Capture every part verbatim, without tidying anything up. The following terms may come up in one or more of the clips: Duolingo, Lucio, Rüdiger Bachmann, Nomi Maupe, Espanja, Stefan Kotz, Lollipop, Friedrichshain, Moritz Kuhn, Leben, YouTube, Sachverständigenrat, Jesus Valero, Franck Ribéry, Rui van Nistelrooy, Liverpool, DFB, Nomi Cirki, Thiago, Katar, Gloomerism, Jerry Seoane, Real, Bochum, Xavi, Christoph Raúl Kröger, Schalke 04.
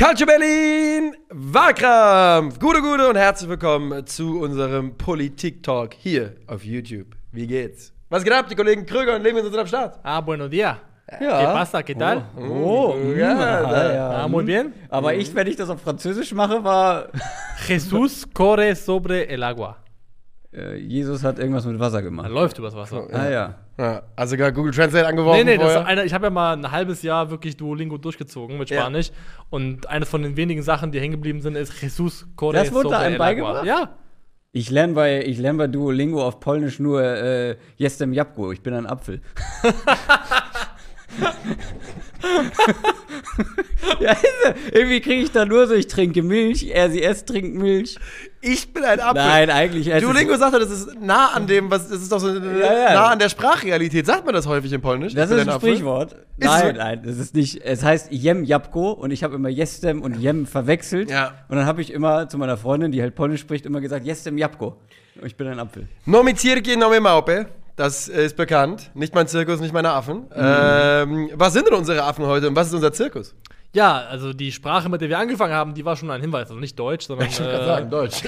Calcio Berlin, Wahlkrampf, gute, gute und herzlich willkommen zu unserem Politik-Talk hier auf YouTube. Wie geht's? Was geht ab, die Kollegen Kröger und Leben sind am Start. Ah, buenos dias. Ja. ¿Qué pasa? ¿Qué tal? Oh, oh. Ja, ja, ja. Ah, muy bien. Aber ich, wenn ich das auf Französisch mache, war... Jesus corre sobre el agua. Jesus hat irgendwas mit Wasser gemacht. Er läuft übers Wasser. Ah, ja. Ja. Also gar Google Translate angeworfen. Nee, nee, das ist eine, ich habe ja mal ein halbes Jahr wirklich Duolingo durchgezogen mit Spanisch. Ja. Und eine von den wenigen Sachen, die hängen geblieben sind, ist Jesus corre sobre el agua. Das wurde einem beigebracht? Ja. Ich lerne bei, lern bei Duolingo auf Polnisch nur äh, Jestem Jabko, ich bin ein Apfel. Ja, irgendwie kriege ich da nur so, ich trinke Milch, R C S trinkt Milch. Ich bin ein Apfel. Nein, eigentlich erst. Duolingo sagt doch, das ist nah an dem, was, das ist doch so ja, ja. nah an der Sprachrealität. Sagt man das häufig in Polnisch? Das ist ein Apfel? Sprichwort. Ist nein, so? nein, das ist nicht. Es heißt Jem Jabko und ich habe immer Jestem und Jem verwechselt. Ja. Und dann habe ich immer zu meiner Freundin, die halt Polnisch spricht, immer gesagt, Jestem Jabko. Ich bin ein Apfel. Nomi Cirki, Nomi Maupe. Das ist bekannt. Nicht mein Zirkus, nicht meine Affen. Mhm. Ähm, was sind denn unsere Affen heute und was ist unser Zirkus? Ja, also die Sprache, mit der wir angefangen haben, die war schon ein Hinweis. Also nicht Deutsch, sondern Ich wollte gerade äh, sagen, Deutsch.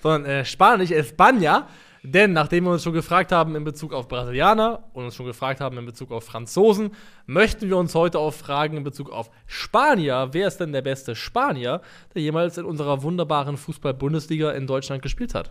sondern äh, Spanisch, Espanja. Denn nachdem wir uns schon gefragt haben in Bezug auf Brasilianer und uns schon gefragt haben in Bezug auf Franzosen, möchten wir uns heute auch fragen in Bezug auf Spanier. Wer ist denn der beste Spanier, der jemals in unserer wunderbaren Fußball-Bundesliga in Deutschland gespielt hat?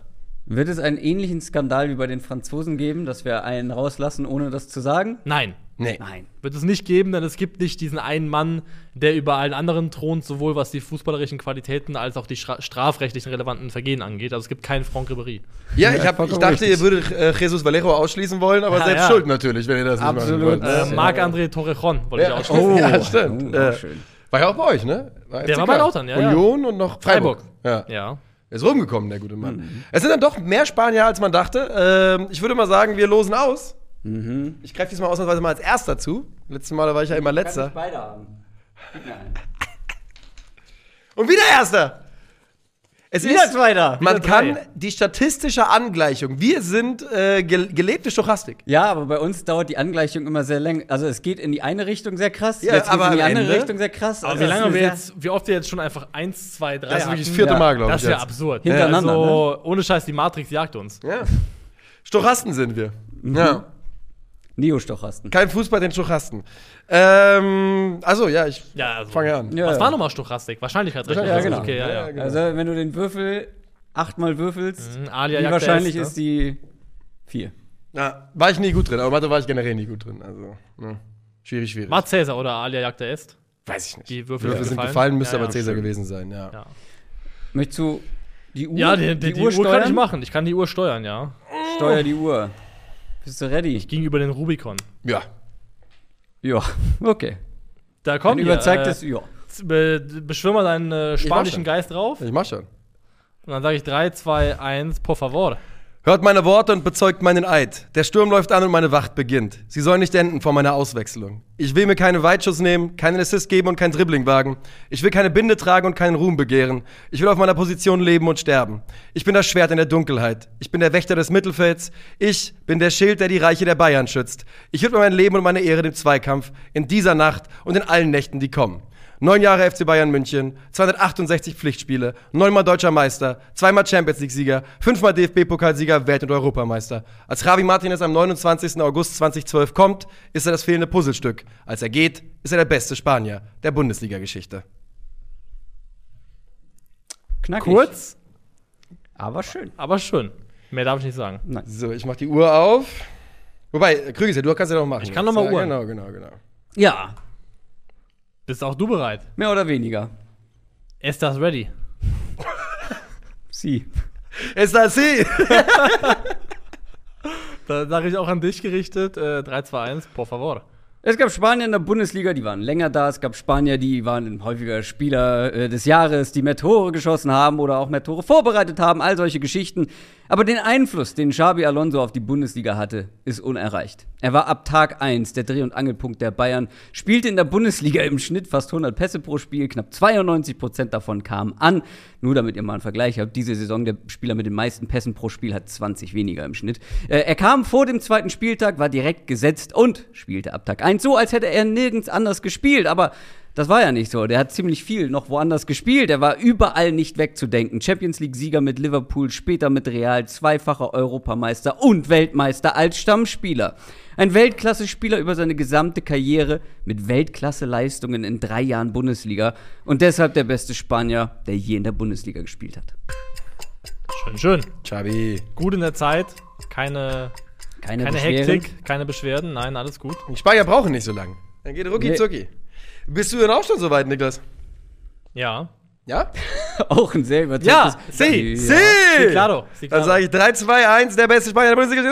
Wird es einen ähnlichen Skandal wie bei den Franzosen geben, dass wir einen rauslassen, ohne das zu sagen? Nein. Nee. Nein. Wird es nicht geben, denn es gibt nicht diesen einen Mann, der über allen anderen thront, sowohl was die fußballerischen Qualitäten als auch die strafrechtlichen relevanten Vergehen angeht. Also es gibt keinen Franck Ribéry. Ja, ich, hab, ich dachte, ihr würdet äh, Jesus Valero ausschließen wollen, aber ja, selbst ja. schuld natürlich, wenn ihr das Absolut. nicht machen wollt. Äh, Marc-André Torrejon wollte ja. ich ausschließen. Oh, ja, stimmt. Oh, äh, schön. War ja auch bei euch, ne? War der war bei Lautern, ja. Union ja. und noch Freiburg. Freiburg. Ja. ja. Er ist rumgekommen, der gute Mann. Mhm. Es sind dann doch mehr Spanier, als man dachte. Ähm, ich würde mal sagen, wir losen aus. Mhm. Ich greife diesmal ausnahmsweise mal als Erster zu. Letztes Mal war ich ja immer Letzter. Ich kann nicht beide haben. Und wieder Erster. Es wieder ist, Zweiter. Wieder man kann drei. Die statistische Angleichung. Wir sind äh, ge- gelebte Stochastik. Ja, aber bei uns dauert die Angleichung immer sehr lang. Also es geht in die eine Richtung sehr krass, ja, jetzt aber in die andere Ende. Richtung sehr krass. Aber also wie lange wir jetzt, wie oft wir jetzt schon einfach eins, zwei, drei. Das ist wirklich das vierte Mal, glaube ich. Das ist ja absurd. Hintereinander. Also, ne? Ohne Scheiß, die Matrix jagt uns. Ja. Stochasten sind wir. Mhm. Ja. Neo-Stochasten. Kein Fußball, den Stochasten. Ähm, also, ja, ich ja, also, fange an. Ja, was ja. war nochmal Stochastik? Wahrscheinlichkeitsrechnung. Ja, genau. Okay, ja, ja. Ja, genau. Also, wenn du den Würfel achtmal würfelst, mhm, Alia wie wahrscheinlich ist, ne? ist die vier. Na, war ich nie gut drin, aber Mathe war ich generell nie gut drin. Also, ne. Schwierig, schwierig. War Cäsar oder Alia jagt der Est? Weiß ich nicht. Die Würfel, die Würfel sind gefallen, gefallen müsste ja, ja, aber Cäsar gewesen sein, ja. ja. Möchtest du die Uhr Ja, die, die, die, die Uhr, Uhr kann ich machen. Ich kann die Uhr steuern, ja. Steuer die Uhr. Bist du ready? Ich ging über den Rubikon. Ja. Ja, okay. Da kommt Ein überzeigtes äh, ja. Be- beschwör mal deinen äh, spanischen Geist drauf. Ich mach schon. Und dann sage ich drei, zwei, eins, por favor. Hört meine Worte und bezeugt meinen Eid. Der Sturm läuft an und meine Wacht beginnt. Sie soll nicht enden vor meiner Auswechslung. Ich will mir keinen Weitschuss nehmen, keinen Assist geben und kein Dribbling wagen. Ich will keine Binde tragen und keinen Ruhm begehren. Ich will auf meiner Position leben und sterben. Ich bin das Schwert in der Dunkelheit. Ich bin der Wächter des Mittelfelds. Ich bin der Schild, der die Reiche der Bayern schützt. Ich widme mein Leben und meine Ehre dem Zweikampf in dieser Nacht und in allen Nächten, die kommen. Neun Jahre F C Bayern München, zweihundertachtundsechzig Pflichtspiele, neunmal Deutscher Meister, zweimal Champions-League-Sieger, fünfmal D F B-Pokalsieger, Welt- und Europameister. Als Javi Martinez am neunundzwanzigsten August zweitausendzwölf kommt, ist er das fehlende Puzzlestück. Als er geht, ist er der beste Spanier der Bundesliga-Geschichte. Knackig. Kurz, aber schön. Aber schön. Mehr darf ich nicht sagen. Nein. So, ich mach die Uhr auf. Wobei, Krüger, ja, du kannst ja noch machen. Ich kann noch mal ja, Uhren. Genau, genau, genau. Ja. Bist auch du bereit? Mehr oder weniger. Estás ready? Sie. Estás sie? Da sage ich auch an dich gerichtet. Äh, drei, zwei, eins, por favor. Es gab Spanier in der Bundesliga, die waren länger da. Es gab Spanier, die waren häufiger Spieler äh, des Jahres, die mehr Tore geschossen haben oder auch mehr Tore vorbereitet haben. All solche Geschichten. Aber den Einfluss, den Xabi Alonso auf die Bundesliga hatte, ist unerreicht. Er war ab Tag eins der Dreh- und Angelpunkt der Bayern, spielte in der Bundesliga im Schnitt fast hundert Pässe pro Spiel, knapp zweiundneunzig Prozent davon kamen an. Nur damit ihr mal einen Vergleich habt, diese Saison der Spieler mit den meisten Pässen pro Spiel hat zwanzig weniger im Schnitt. Äh, er kam vor dem zweiten Spieltag, war direkt gesetzt und spielte ab Tag eins, so als hätte er nirgends anders gespielt, aber Das war ja nicht so. Der hat ziemlich viel noch woanders gespielt. Der war überall nicht wegzudenken. Champions League-Sieger mit Liverpool, später mit Real, zweifacher Europameister und Weltmeister als Stammspieler. Ein Weltklasse-Spieler über seine gesamte Karriere mit Weltklasse-Leistungen in drei Jahren Bundesliga. Und deshalb der beste Spanier, der je in der Bundesliga gespielt hat. Schön, schön. Xabi. Gut in der Zeit. Keine, keine, keine Hektik, keine Beschwerden. Nein, alles gut. Die Spanier brauchen nicht so lange. Dann geht rucki zucki. Nee. Bist du denn auch schon so weit, Niklas? Ja. Ja? Auch ein sehr überzeugtes... Ja, sie, sie! Ja. Claro. Dann sage ich drei, zwei, eins, der beste Spanier der Bundesliga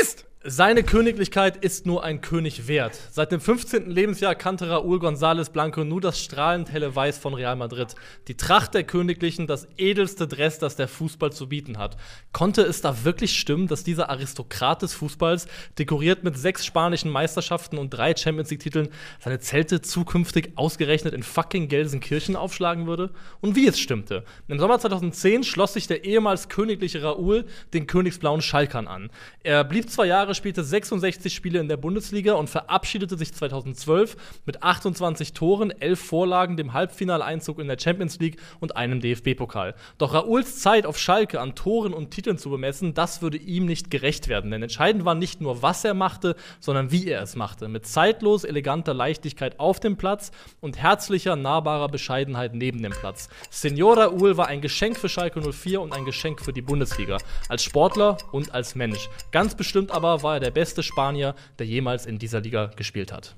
ist... Seine Königlichkeit ist nur ein König wert. Seit dem fünfzehnten Lebensjahr kannte Raúl González Blanco nur das strahlend helle Weiß von Real Madrid. Die Tracht der Königlichen, das edelste Dress, das der Fußball zu bieten hat. Konnte es da wirklich stimmen, dass dieser Aristokrat des Fußballs, dekoriert mit sechs spanischen Meisterschaften und drei Champions-League-Titeln, seine Zelte zukünftig ausgerechnet in fucking Gelsenkirchen aufschlagen würde? Und wie es stimmte. Im Sommer zweitausendzehn schloss sich der ehemals königliche Raúl den königsblauen Schalkern an. Er blieb zwei Jahre, spielte sechsundsechzig Spiele in der Bundesliga und verabschiedete sich zweitausendzwölf mit achtundzwanzig Toren, elf Vorlagen, dem Halbfinaleinzug in der Champions League und einem D F B-Pokal. Doch Raúls Zeit auf Schalke an Toren und Titeln zu bemessen, das würde ihm nicht gerecht werden. Denn entscheidend war nicht nur, was er machte, sondern wie er es machte. Mit zeitlos eleganter Leichtigkeit auf dem Platz und herzlicher, nahbarer Bescheidenheit neben dem Platz. Señor Raúl war ein Geschenk für Schalke null vier und ein Geschenk für die Bundesliga. Als Sportler und als Mensch. Ganz bestimmt aber war er der beste Spanier, der jemals in dieser Liga gespielt hat.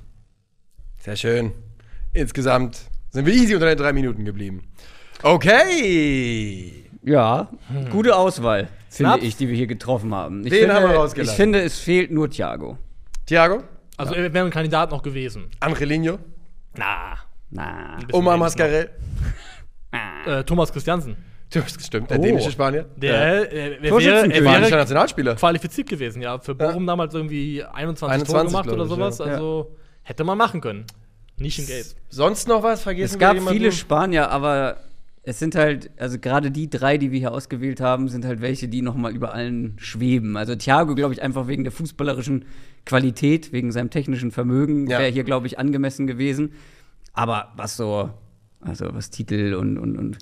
Sehr schön. Insgesamt sind wir easy unter den drei Minuten geblieben. Okay. Ja, hm. gute Auswahl, finde ich, die wir hier getroffen haben. Ich den finde, haben wir rausgelassen. Ich finde, es fehlt nur Thiago. Thiago? Also, ja. Er wäre ein Kandidat noch gewesen. Angelinho? Na. Na. Omar Mascarell? äh, Thomas Christiansen? Stimmt, der oh. dänische Spanier. Der, der, der wäre, er wäre Nationalspieler. Qualifiziert gewesen, ja. Für Bochum ja. damals irgendwie einundzwanzig Tore gemacht oder sowas. Ja. Also hätte man machen können. Nicht im Gate. Sonst noch was? Vergessen wir jemanden? Es gab viele Spanier, aber es sind halt, also gerade die drei, die wir hier ausgewählt haben, sind halt welche, die nochmal über allen schweben. Also Thiago, glaube ich, einfach wegen der fußballerischen Qualität, wegen seinem technischen Vermögen, ja. wäre hier, glaube ich, angemessen gewesen. Aber was so, also was Titel und, und, und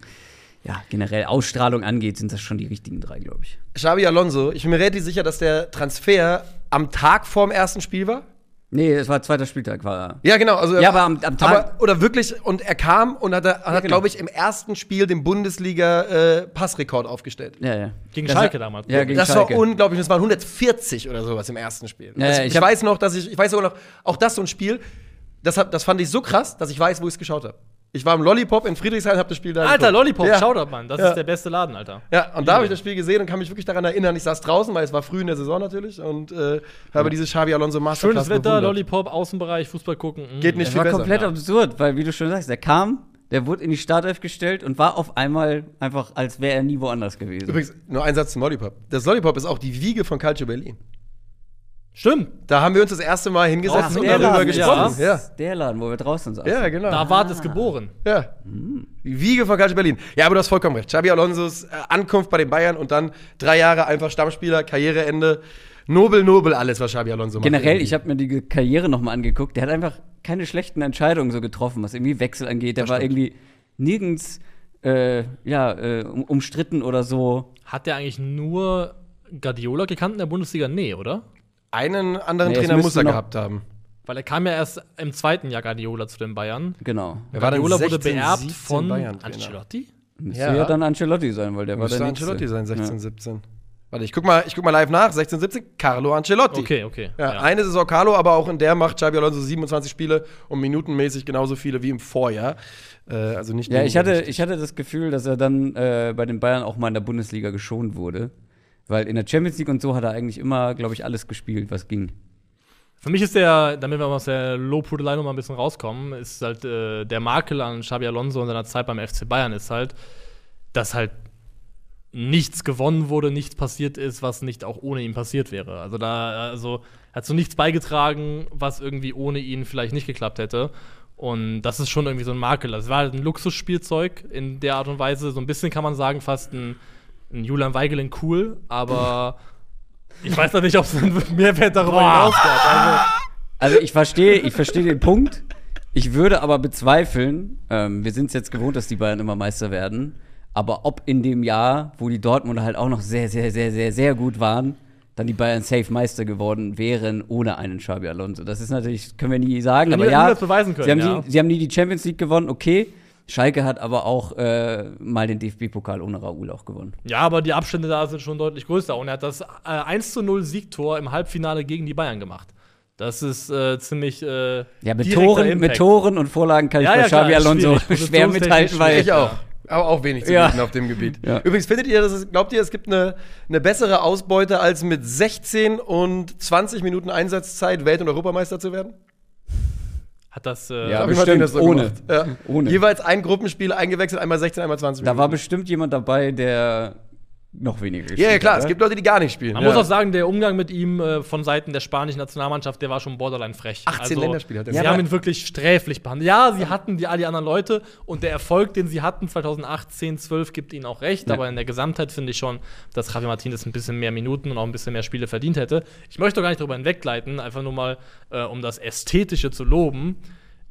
ja, generell Ausstrahlung angeht, sind das schon die richtigen drei, glaube ich. Xabi Alonso, ich bin mir relativ sicher, dass der Transfer am Tag vorm ersten Spiel war. Nee, es war zweiter Spieltag, war er. Ja, genau. Also, ja, aber am, am Tag. Aber, oder wirklich, und er kam und hat, hat ja, genau. glaube ich, im ersten Spiel den Bundesliga-Passrekord äh, aufgestellt. Ja, ja. Gegen das Schalke war, damals. Ja, gegen das Schalke. War unglaublich, das waren hundertvierzig oder sowas im ersten Spiel. Ja, das, ja, ich, ich weiß noch, dass ich, ich weiß sogar noch, auch das so ein Spiel, das, hab, das fand ich so krass, dass ich weiß, wo ich es geschaut habe. Ich war im Lollipop in Friedrichshain, hab das Spiel da Alter, geguckt. Lollipop, ja. Schaut ab, Mann. Das ja. ist der beste Laden, Alter. Ja, und da habe ich das Spiel gesehen und kann mich wirklich daran erinnern. Ich saß draußen, weil es war früh in der Saison natürlich. Und äh, habe ja. diese Xabi Alonso Masterclass Schönes Wetter, bewundert. Lollipop, Außenbereich, Fußball gucken. Mh. Geht nicht das viel war besser. War komplett ja. absurd, weil, wie du schon sagst, der kam, der wurde in die Startelf gestellt und war auf einmal einfach, als wäre er nie woanders gewesen. Übrigens, nur ein Satz zum Lollipop. Das Lollipop ist auch die Wiege von Calcio Berlin. Stimmt. Da haben wir uns das erste Mal hingesetzt oh, und darüber Laden, gesprochen. Ja. Ja. Der Laden, wo wir draußen sind. Ja, genau. Da war ah. das geboren. Ja. Mhm. Wiege von Calcio Berlin. Ja, aber du hast vollkommen recht. Xabi Alonsos äh, Ankunft bei den Bayern und dann drei Jahre einfach Stammspieler, Karriereende. Nobel, nobel alles, was Xabi Alonso macht. Generell, irgendwie. Ich habe mir die Karriere nochmal angeguckt. Der hat einfach keine schlechten Entscheidungen so getroffen, was irgendwie Wechsel angeht. Der das war stimmt. irgendwie nirgends äh, ja, äh, umstritten oder so. Hat der eigentlich nur Guardiola gekannt in der Bundesliga? Nee, oder? Einen anderen nee, Trainer muss er gehabt haben. Weil er kam ja erst im zweiten Jahr Guardiola zu den Bayern. Genau. Er war Guardiola sechzehn, wurde beerbt von Ancelotti? Müsste ja. ja dann Ancelotti sein, weil der Müsste war der Müsste Ancelotti sein, sechzehn, ja. siebzehn. Warte, ich guck, mal, ich guck mal live nach. sechzehn, siebzehn, Carlo Ancelotti. Okay, okay. Ja, ja. Eine Saison Carlo, aber auch in der macht Xabi Alonso siebenundzwanzig Spiele und minutenmäßig genauso viele wie im Vorjahr. Äh, also nicht ja, ich hatte, ich hatte das Gefühl, dass er dann äh, bei den Bayern auch mal in der Bundesliga geschont wurde. Weil in der Champions League und so hat er eigentlich immer, glaube ich, alles gespielt, was ging. Für mich ist der, damit wir aus der Lobhudelei noch mal ein bisschen rauskommen, ist halt äh, der Makel an Xabi Alonso und seiner Zeit beim F C Bayern ist halt, dass halt nichts gewonnen wurde, nichts passiert ist, was nicht auch ohne ihn passiert wäre. Also da also, hat so nichts beigetragen, was irgendwie ohne ihn vielleicht nicht geklappt hätte. Und das ist schon irgendwie so ein Makel. Das war halt ein Luxusspielzeug in der Art und Weise. So ein bisschen kann man sagen, fast ein Ein Julian Weigel in cool, aber ich weiß noch nicht, ob es einen Mehrwert darüber hinaus hat. Also, also ich verstehe ich versteh den Punkt. Ich würde aber bezweifeln, ähm, wir sind es jetzt gewohnt, dass die Bayern immer Meister werden, aber ob in dem Jahr, wo die Dortmunder halt auch noch sehr, sehr, sehr, sehr, sehr gut waren, dann die Bayern safe Meister geworden wären ohne einen Xabi Alonso. Das ist natürlich, können wir nie sagen, aber ja, das beweisen können, sie, haben ja. nie, sie haben nie die Champions League gewonnen, okay. Schalke hat aber auch äh, mal den D F B-Pokal ohne Raúl auch gewonnen. Ja, aber die Abstände da sind schon deutlich größer. Und er hat das äh, eins zu null Siegtor im Halbfinale gegen die Bayern gemacht. Das ist äh, ziemlich äh, ja, mit Toren, mit Toren und Vorlagen kann ja, ich bei ja, Xabi Alonso schwer mithalten, weil ich auch. Aber auch wenig zu bieten ja. auf dem Gebiet. Ja. Übrigens, findet ihr, dass es, glaubt ihr, es gibt eine, eine bessere Ausbeute, als mit sechzehn und zwanzig Minuten Einsatzzeit Welt- und Europameister zu werden? Hat das, äh, ja, bestimmt das so ohne. Ja. ohne. Jeweils ein Gruppenspiel eingewechselt, einmal sechzehn, einmal zwanzig Minuten. Da war bestimmt jemand dabei, der noch weniger gespielt hat. Ja, klar, oder? Es gibt Leute, die gar nicht spielen. Man ja. muss auch sagen, der Umgang mit ihm äh, von Seiten der spanischen Nationalmannschaft, der war schon borderline frech. achtzehn also, Länderspiele hat er. Sie haben ihn wirklich sträflich behandelt. Ja, sie hatten die, all die anderen Leute und der Erfolg, den sie hatten zweitausendachtzehn, zwölf, gibt ihnen auch recht. Ja. Aber in der Gesamtheit finde ich schon, dass Javi Martinez ein bisschen mehr Minuten und auch ein bisschen mehr Spiele verdient hätte. Ich möchte doch gar nicht darüber hinwegleiten, einfach nur mal, äh, um das Ästhetische zu loben.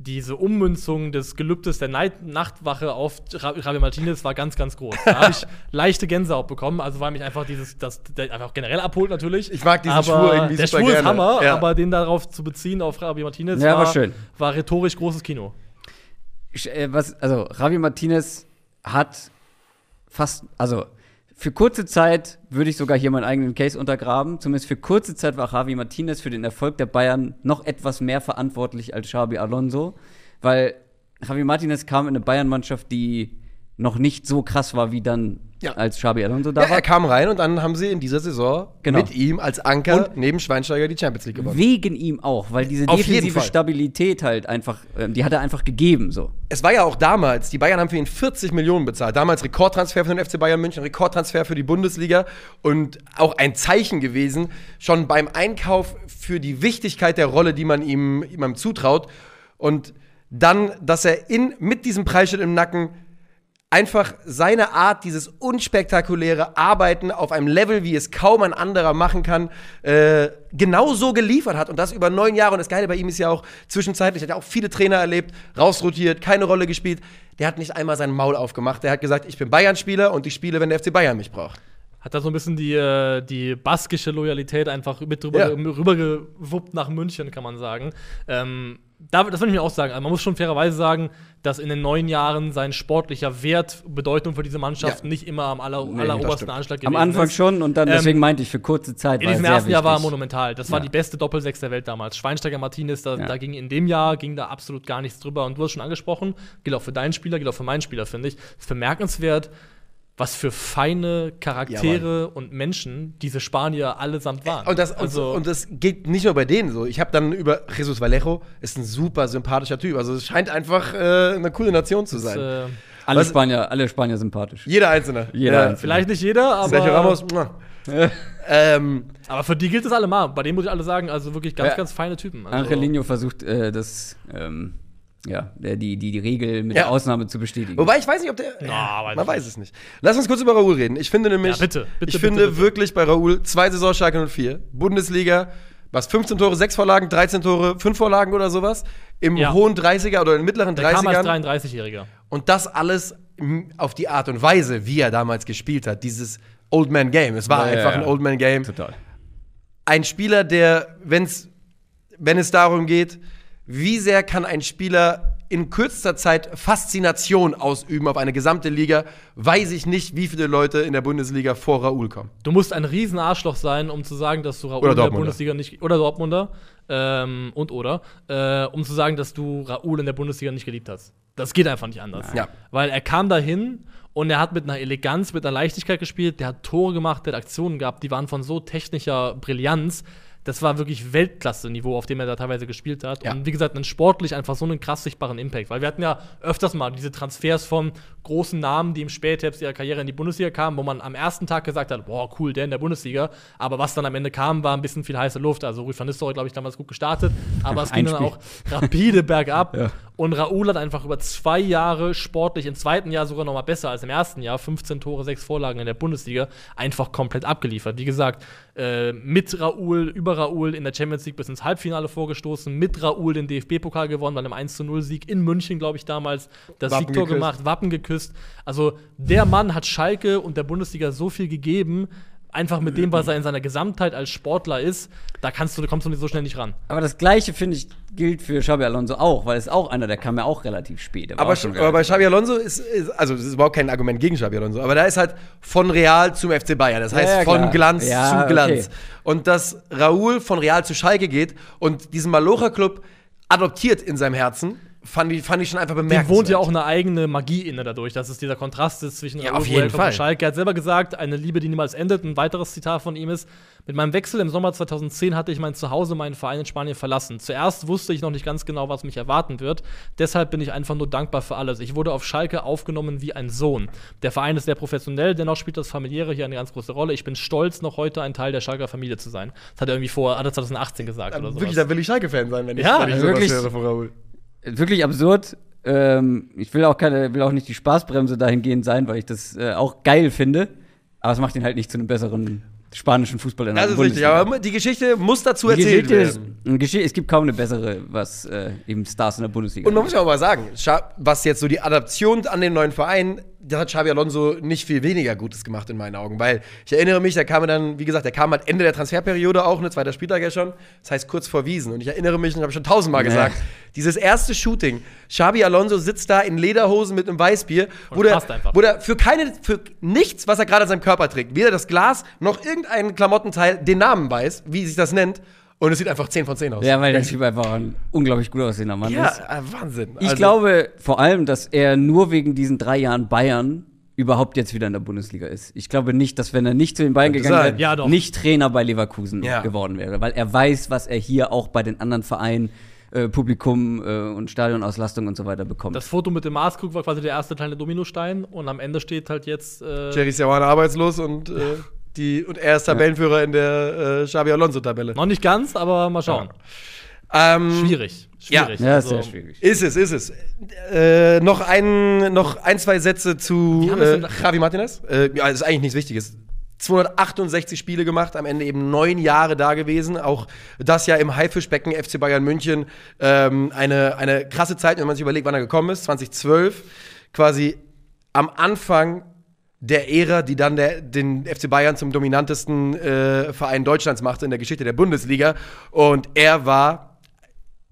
Diese Ummünzung des Gelübdes der Neid- Nachtwache auf Javi Martinez war ganz, ganz groß. Da habe ich leichte Gänsehaut bekommen. Also weil mich einfach dieses, das einfach generell abholt natürlich. Ich mag diesen aber Schwur irgendwie super gerne. Der Schwur ist Hammer, ja. aber den darauf zu beziehen auf Javi Martinez ja, war, war, schön. war rhetorisch großes Kino. Ich, äh, was, also Javi Martinez hat fast, also für kurze Zeit würde ich sogar hier meinen eigenen Case untergraben. Zumindest für kurze Zeit war Javi Martinez für den Erfolg der Bayern noch etwas mehr verantwortlich als Xabi Alonso, weil Javi Martinez kam in eine Bayern-Mannschaft, die noch nicht so krass war wie dann ja. als Xabi Alonso da ja, war. Er kam rein und dann haben sie in dieser Saison genau. mit ihm als Anker und neben Schweinsteiger die Champions League gewonnen. Wegen ihm auch, weil diese Auf defensive Stabilität halt einfach, die hat er einfach gegeben so. Es war ja auch damals, die Bayern haben für ihn vierzig Millionen bezahlt. Damals Rekordtransfer für den F C Bayern München, Rekordtransfer für die Bundesliga und auch ein Zeichen gewesen, schon beim Einkauf für die Wichtigkeit der Rolle, die man ihm, ihm zutraut. Und dann, dass er in, mit diesem Preisschild im Nacken einfach seine Art, dieses unspektakuläre Arbeiten auf einem Level, wie es kaum ein anderer machen kann, äh, genauso geliefert hat. Und das über neun Jahre. Und das Geile bei ihm ist ja auch zwischenzeitlich, hat er auch viele Trainer erlebt, rausrotiert, keine Rolle gespielt. Der hat nicht einmal sein Maul aufgemacht. Der hat gesagt, ich bin Bayern-Spieler und ich spiele, wenn der F C Bayern mich braucht. Hat da so ein bisschen die, die baskische Loyalität einfach mit drüber, ja. rübergewuppt nach München, kann man sagen. Ähm Das würde ich mir auch sagen. Man muss schon fairerweise sagen, dass in den neuen Jahren sein sportlicher Wert, Bedeutung für diese Mannschaft ja. nicht immer am aller, nee, allerobersten Anschlag gewesen ist. Am Anfang ist. schon und dann, deswegen ähm, meinte ich, für kurze Zeit war es sehr wichtig. In diesem ersten Jahr war er monumental. Das ja. war die beste Doppelsechs der Welt damals. Schweinsteiger, Martinez, da, ja. da ging in dem Jahr ging da absolut gar nichts drüber. Und du hast schon angesprochen, gilt auch für deinen Spieler, gilt auch für meinen Spieler, finde ich. Es ist bemerkenswert, was für feine Charaktere ja, und Menschen diese Spanier allesamt waren. Und das, also, und das geht nicht nur bei denen so. Ich habe dann über Jesus Valero, ist ein super sympathischer Typ. Also es scheint einfach äh, eine coole Nation zu sein. Das, äh, alle, Spanier, alle Spanier sympathisch. Jeder Einzelne. Jeder ja, Einzelne. Vielleicht nicht jeder, aber Sergio Ramos. ähm, aber für die gilt es allemal. Bei denen muss ich alle sagen, also wirklich ganz, ja, ganz feine Typen. Also, Angelinho versucht äh, das Ähm Ja, die, die, die Regel mit ja. der Ausnahme zu bestätigen. Wobei, ich weiß nicht, ob der No, weiß man weiß es nicht. Lass uns kurz über Raúl reden. Ich finde nämlich, ja, bitte, bitte, ich bitte, finde bitte. wirklich bei Raúl zwei Saison Schalke null vier, Bundesliga, was, fünfzehn Tore, sechs Vorlagen, dreizehn Tore, fünf Vorlagen oder sowas, im ja. hohen dreißiger oder in mittleren der dreißigern. Der kam als dreiunddreißigjähriger. Und das alles auf die Art und Weise, wie er damals gespielt hat, dieses Old Man Game. Es war ja, einfach ja, ja. ein Old Man Game. Total. Ein Spieler, der, wenn's, wenn es darum geht, wie sehr kann ein Spieler in kürzester Zeit Faszination ausüben auf eine gesamte Liga, weiß ich nicht, wie viele Leute in der Bundesliga vor Raúl kommen. Du musst ein riesen Arschloch sein, um zu sagen, dass du Raúl in der Bundesliga nicht oder Dortmunder ähm, und oder äh, um zu sagen, dass du Raúl in der Bundesliga nicht geliebt hast. Das geht einfach nicht anders. Ja. Weil er kam dahin und er hat mit einer Eleganz, mit einer Leichtigkeit gespielt, der hat Tore gemacht, der hat Aktionen gehabt, die waren von so technischer Brillanz. Das war wirklich Weltklasse-Niveau, auf dem er da teilweise gespielt hat. Ja. Und wie gesagt, dann sportlich einfach so einen krass sichtbaren Impact. Weil wir hatten ja öfters mal diese Transfers von großen Namen, die im Spätherbst ihrer Karriere in die Bundesliga kamen, wo man am ersten Tag gesagt hat, boah, cool, der in der Bundesliga. Aber was dann am Ende kam, war ein bisschen viel heiße Luft. Also Rui van Nistelrooy, glaube ich, damals gut gestartet. Aber es ging dann auch rapide bergab. Ja. Und Raúl hat einfach über zwei Jahre sportlich, im zweiten Jahr sogar noch mal besser als im ersten Jahr, fünfzehn Tore, sechs Vorlagen in der Bundesliga, einfach komplett abgeliefert. Wie gesagt, äh, mit Raúl über Raúl in der Champions League bis ins Halbfinale vorgestoßen, mit Raúl den D F B-Pokal gewonnen, bei einem eins zu null Sieg in München, glaube ich, damals das Wappen Siegtor geküsst. gemacht, Wappen geküsst. Also der Mann hat Schalke und der Bundesliga so viel gegeben, einfach mit dem, was er in seiner Gesamtheit als Sportler ist, da kannst du, kommst du nicht so schnell nicht ran. Aber das Gleiche, finde ich, gilt für Xabi Alonso auch, weil es ist auch einer, der kam ja auch relativ spät. Aber, auch schon relativ aber bei Xabi Alonso ist, ist, also das ist überhaupt kein Argument gegen Xabi Alonso, aber da ist halt von Real zum F C Bayern, das heißt ja, ja, von Glanz ja, zu Glanz. Okay. Und dass Raúl von Real zu Schalke geht und diesen Malocha-Club adoptiert in seinem Herzen, Fand ich, fand ich schon einfach bemerkenswert. Die wohnt ja auch eine eigene Magie inne dadurch, dass es dieser Kontrast ist zwischen ja, Raúl und Schalke. Er hat selber gesagt, eine Liebe, die niemals endet. Ein weiteres Zitat von ihm ist: Mit meinem Wechsel im Sommer zweitausendzehn hatte ich mein Zuhause, meinen Verein in Spanien verlassen. Zuerst wusste ich noch nicht ganz genau, was mich erwarten wird. Deshalb bin ich einfach nur dankbar für alles. Ich wurde auf Schalke aufgenommen wie ein Sohn. Der Verein ist sehr professionell, dennoch spielt das Familiäre hier eine ganz große Rolle. Ich bin stolz, noch heute ein Teil der Schalker Familie zu sein. Das hat er irgendwie vor, hat er zweitausendachtzehn gesagt ja, oder so. Wirklich, da will ich Schalke-Fan sein, wenn ich, ja, wenn ich sowas wirklich höre von Raúl. Wirklich absurd. Ähm, ich will auch keine, will auch nicht die Spaßbremse dahingehend sein, weil ich das äh, auch geil finde. Aber es macht ihn halt nicht zu einem besseren spanischen Fußballer in der Bundesliga. Das ist richtig, aber die Geschichte muss dazu erzählt werden. Es gibt kaum eine bessere, was äh, eben Stars in der Bundesliga. Und man muss ja auch mal sagen, was jetzt so die Adaption an den neuen Verein, da hat Xabi Alonso nicht viel weniger Gutes gemacht in meinen Augen. Weil ich erinnere mich, der kam dann, wie gesagt, der kam halt Ende der Transferperiode auch, ne, zweiter Spieltag ja schon, das heißt kurz vor Wiesn. Und ich erinnere mich, und habe schon tausendmal nee. gesagt, dieses erste Shooting, Xabi Alonso sitzt da in Lederhosen mit einem Weißbier, wo der, wo der für, keine, für nichts, was er gerade an seinem Körper trägt, weder das Glas noch irgendein Klamottenteil, den Namen weiß, wie sich das nennt. Und es sieht einfach zehn von zehn aus. Ja, weil der Typ einfach ein unglaublich gut aussehender Mann ja, ist. Ja, Wahnsinn. Ich also glaube vor allem, dass er nur wegen diesen drei Jahren Bayern überhaupt jetzt wieder in der Bundesliga ist. Ich glaube nicht, dass wenn er nicht zu den Bayern gegangen wäre, ja, nicht Trainer bei Leverkusen ja. geworden wäre. Weil er weiß, was er hier auch bei den anderen Vereinen äh, Publikum äh, und Stadionauslastung und so weiter bekommt. Das Foto mit dem Maßkrug war quasi der erste kleine Dominostein. Und am Ende steht halt jetzt Äh Jerry Seoane arbeitslos und Äh Die, und er ist Tabellenführer ja. in der äh, Xabi Alonso-Tabelle. Noch nicht ganz, aber mal schauen. Ja. Ähm, schwierig. Schwierig. Ja, ja also, sehr schwierig. Ist es, ist es. Äh, noch, ein, noch ein, zwei Sätze zu äh, Javi Martinez. Äh, ja, das ist eigentlich nichts Wichtiges. zweihundertachtundsechzig Spiele gemacht, am Ende eben neun Jahre da gewesen. Auch das ja im Haifischbecken F C Bayern München. Ähm, eine, eine krasse Zeit, wenn man sich überlegt, wann er gekommen ist. zweitausendzwölf, quasi am Anfang der Ära, die dann der, den F C Bayern zum dominantesten äh, Verein Deutschlands machte in der Geschichte der Bundesliga. Und er war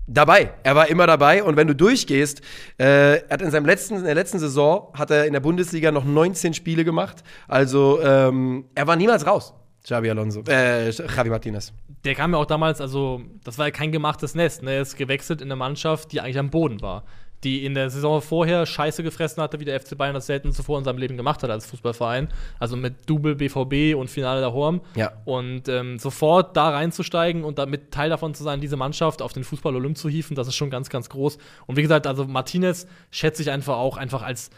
dabei. Er war immer dabei. Und wenn du durchgehst, äh, er hat in seinem letzten, in der letzten Saison hat er in der Bundesliga noch neunzehn Spiele gemacht. Also ähm, er war niemals raus. Xabi Alonso, äh, Javi Martinez. Der kam ja auch damals, also das war ja kein gemachtes Nest. Ne? Er ist gewechselt in eine Mannschaft, die eigentlich am Boden war, die in der Saison vorher Scheiße gefressen hatte, wie der F C Bayern das selten zuvor in seinem Leben gemacht hat als Fußballverein. Also mit Double B V B und Finale der Horm. Ja. Und ähm, sofort da reinzusteigen und damit Teil davon zu sein, diese Mannschaft auf den Fußball Olymp zu hieven, das ist schon ganz, ganz groß. Und wie gesagt, also Martinez schätze ich einfach auch einfach als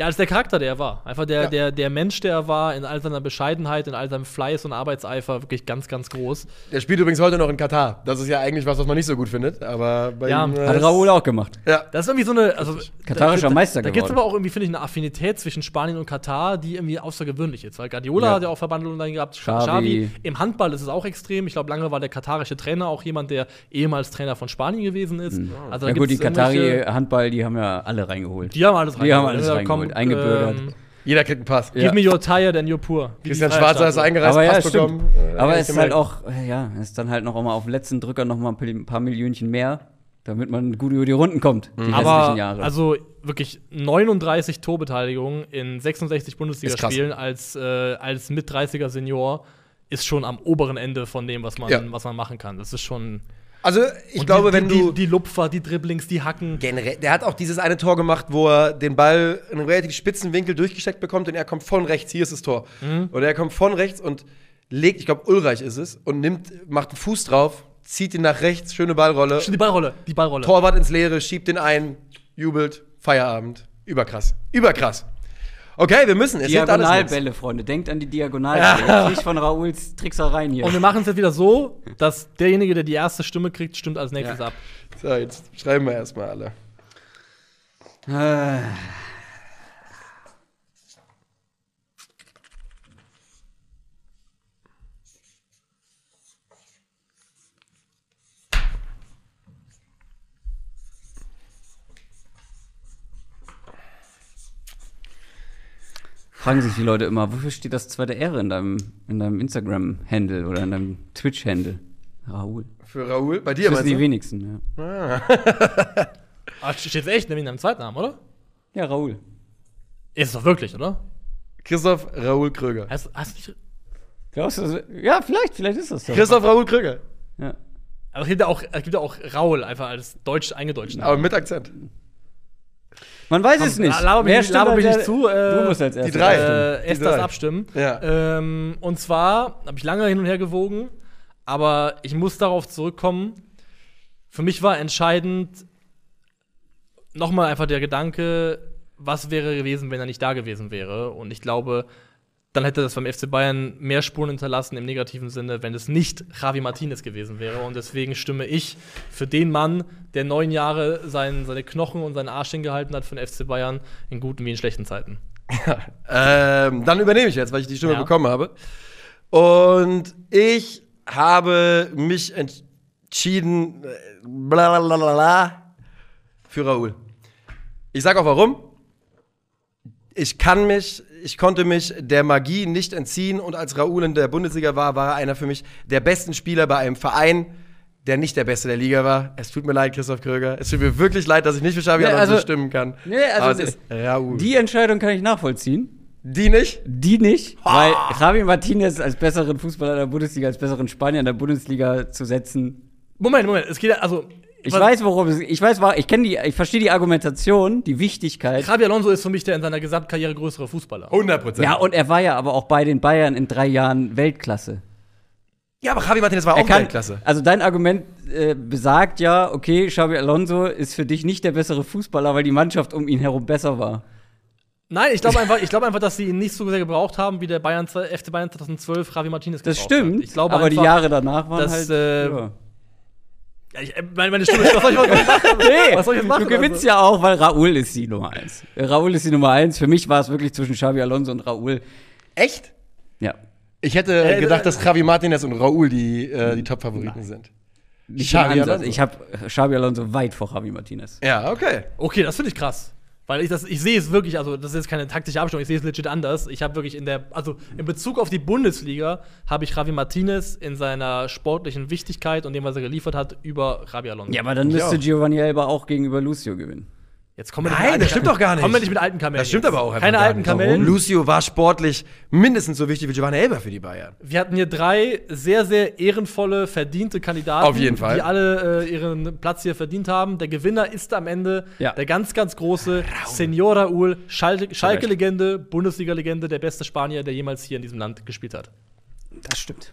Ja, als der Charakter, der er war. Einfach der, ja. der, der Mensch, der er war, in all seiner Bescheidenheit, in all seinem Fleiß und Arbeitseifer, wirklich ganz, ganz groß. Der spielt übrigens heute noch in Katar. Das ist ja eigentlich was, was man nicht so gut findet. Aber bei ja, ihm, äh, hat Raúl auch gemacht. Ja. Das ist irgendwie so eine, also katarischer da, Meister da, da geworden. Da gibt es aber auch irgendwie, finde ich, eine Affinität zwischen Spanien und Katar, die irgendwie außergewöhnlich ist. Weil Guardiola ja. hat ja auch Verbandelungen dann gehabt, Xavi. Im Handball ist es auch extrem. Ich glaube, lange war der katarische Trainer auch jemand, der ehemals Trainer von Spanien gewesen ist. Mhm. Also, da ja gut, die Katari Handball, die haben ja alle reingeholt. Die haben alles reingeholt. Die haben alles reingeholt. Eingebürgert. Ähm, Jeder kriegt einen Pass. Give ja. me your tire, then you're poor. Christian Schwarzer ist eingereist, aber Pass ja, bekommen. Äh, aber es ist halt auch, ja, ist dann halt noch mal auf dem letzten Drücker noch mal ein paar Millionchen mehr, damit man gut über die Runden kommt, die mhm. restlichen Jahre. Aber also wirklich neununddreißig Torbeteiligungen in sechsundsechzig Bundesligaspielen als, äh, als mit dreißiger Senior ist schon am oberen Ende von dem, was man, ja. was man machen kann. Das ist schon Also, ich und glaube, die, wenn du Die, die Lupfer, die Dribblings, die Hacken. Generell, der hat auch dieses eine Tor gemacht, wo er den Ball in einem relativ spitzen Winkel durchgesteckt bekommt und er kommt von rechts, hier ist das Tor. Mhm. Und er kommt von rechts und legt, ich glaube, Ulreich ist es, und nimmt, macht einen Fuß drauf, zieht ihn nach rechts, schöne Ballrolle. Die Ballrolle, die Ballrolle. Torwart ins Leere, schiebt den ein, jubelt, Feierabend. Überkrass, überkrass. Okay, wir müssen. Es Diagonalbälle, Freunde. Denkt an die Diagonalbälle. Ja. Nicht von Raúls Tricksereien hier. Und wir machen es jetzt wieder so, dass derjenige, der die erste Stimme kriegt, stimmt als nächstes ja. ab. So, jetzt schreiben wir erstmal alle. Ah. fragen sich die Leute immer, wofür steht das zweite R in deinem, in deinem Instagram-Handle oder in deinem Twitch-Handle? Raúl. Für Raúl? Bei dir meinst du? Das sind die wenigsten, ja. Ah. Ah, steht echt in deinem Zweitnamen, oder? Ja, Raúl. Ist es doch wirklich, oder? Christoph Raúl Kröger. Hast, hast nicht... Glaubst du das? Ja, vielleicht, vielleicht ist das so. Christoph Raúl Kröger. Ja. Aber es gibt ja auch, es gibt ja auch Raúl einfach als deutsch eingedeutscht. Aber mit Akzent. Man weiß Komm, es nicht. Laber mich, laber mich nicht zu. Äh, du musst als erstes die drei abstimmen. Äh, erst das abstimmen. Ja. Ähm, und zwar habe ich lange hin und her gewogen, aber ich muss darauf zurückkommen. Für mich war entscheidend nochmal einfach der Gedanke, was wäre gewesen, wenn er nicht da gewesen wäre. Und ich glaube, dann hätte das beim F C Bayern mehr Spuren hinterlassen im negativen Sinne, wenn es nicht Javi Martinez gewesen wäre. Und deswegen stimme ich für den Mann, der neun Jahre sein, seine Knochen und seinen Arsch hingehalten hat für den F C Bayern, in guten wie in schlechten Zeiten. ähm, dann übernehme ich jetzt, weil ich die Stimme ja. bekommen habe. Und ich habe mich entschieden blablabla, für Raúl. Ich sage auch warum. Ich kann mich Ich konnte mich der Magie nicht entziehen. Und als Raúl in der Bundesliga war, war er einer für mich der besten Spieler bei einem Verein, der nicht der Beste der Liga war. Es tut mir leid, Christoph Kröger. Es tut mir wirklich leid, dass ich nicht für Xabi Alonso nee, also, stimmen kann. Nee, also Aber es ist Raúl. Die Entscheidung kann ich nachvollziehen. Die nicht? Die nicht, oh. weil Javi Martinez als besseren Fußballer der Bundesliga, als besseren Spanier in der Bundesliga zu setzen. Moment, Moment, es geht ja, also... Ich Was? weiß, worum es ich weiß, ich kenne die, ich verstehe die Argumentation, die Wichtigkeit. Xabi Alonso ist für mich der in seiner Gesamtkarriere größere Fußballer. hundert Prozent. Ja, und er war ja aber auch bei den Bayern in drei Jahren Weltklasse. Ja, aber Javi Martinez war er auch kann, Weltklasse. Also dein Argument äh, besagt ja, okay, Xabi Alonso ist für dich nicht der bessere Fußballer, weil die Mannschaft um ihn herum besser war. Nein, ich glaube einfach, ich glaube einfach, dass sie ihn nicht so sehr gebraucht haben wie der Bayern, F C Bayern zwanzig zwölf Javi Martinez gebraucht. Das stimmt. Hat. Ich glaube aber einfach, die Jahre danach waren dass, halt. Äh, ja. Ich, meine Stimme, was soll ich machen? Nee, was soll ich machen? Du gewinnst ja auch, weil Raúl ist die Nummer eins. Raúl ist die Nummer eins. Für mich war es wirklich zwischen Xabi Alonso und Raúl. Echt? Ja. Ich hätte äh, gedacht, dass Javi Martinez und Raúl die, äh, die Top-Favoriten sind. Ich habe Xabi Alonso weit vor Javi Martinez. Ja, okay. Okay, das finde ich krass. Weil ich das, ich sehe es wirklich, also das ist jetzt keine taktische Abstimmung, ich sehe es legit anders. Ich habe wirklich in der, also in Bezug auf die Bundesliga habe ich Javi Martinez in seiner sportlichen Wichtigkeit und dem, was er geliefert hat, über Javi Alonso. Ja, aber dann ich müsste auch. Giovane Elber auch gegenüber Lucio gewinnen. Jetzt kommen wir Nein, alten, das stimmt doch gar nicht. Kommen wir nicht mit alten Kamellen. Das stimmt jetzt. aber auch einfach Keine alten Kamellen. Lucio war sportlich mindestens so wichtig wie Giovane Elber für die Bayern. Wir hatten hier drei sehr, sehr ehrenvolle, verdiente Kandidaten. Auf jeden Fall. Die alle äh, ihren Platz hier verdient haben. Der Gewinner ist am Ende ja. der ganz, ganz große Señor Raúl, Schalke, Schalke-Legende, Bundesliga-Legende, der beste Spanier, der jemals hier in diesem Land gespielt hat. Das stimmt.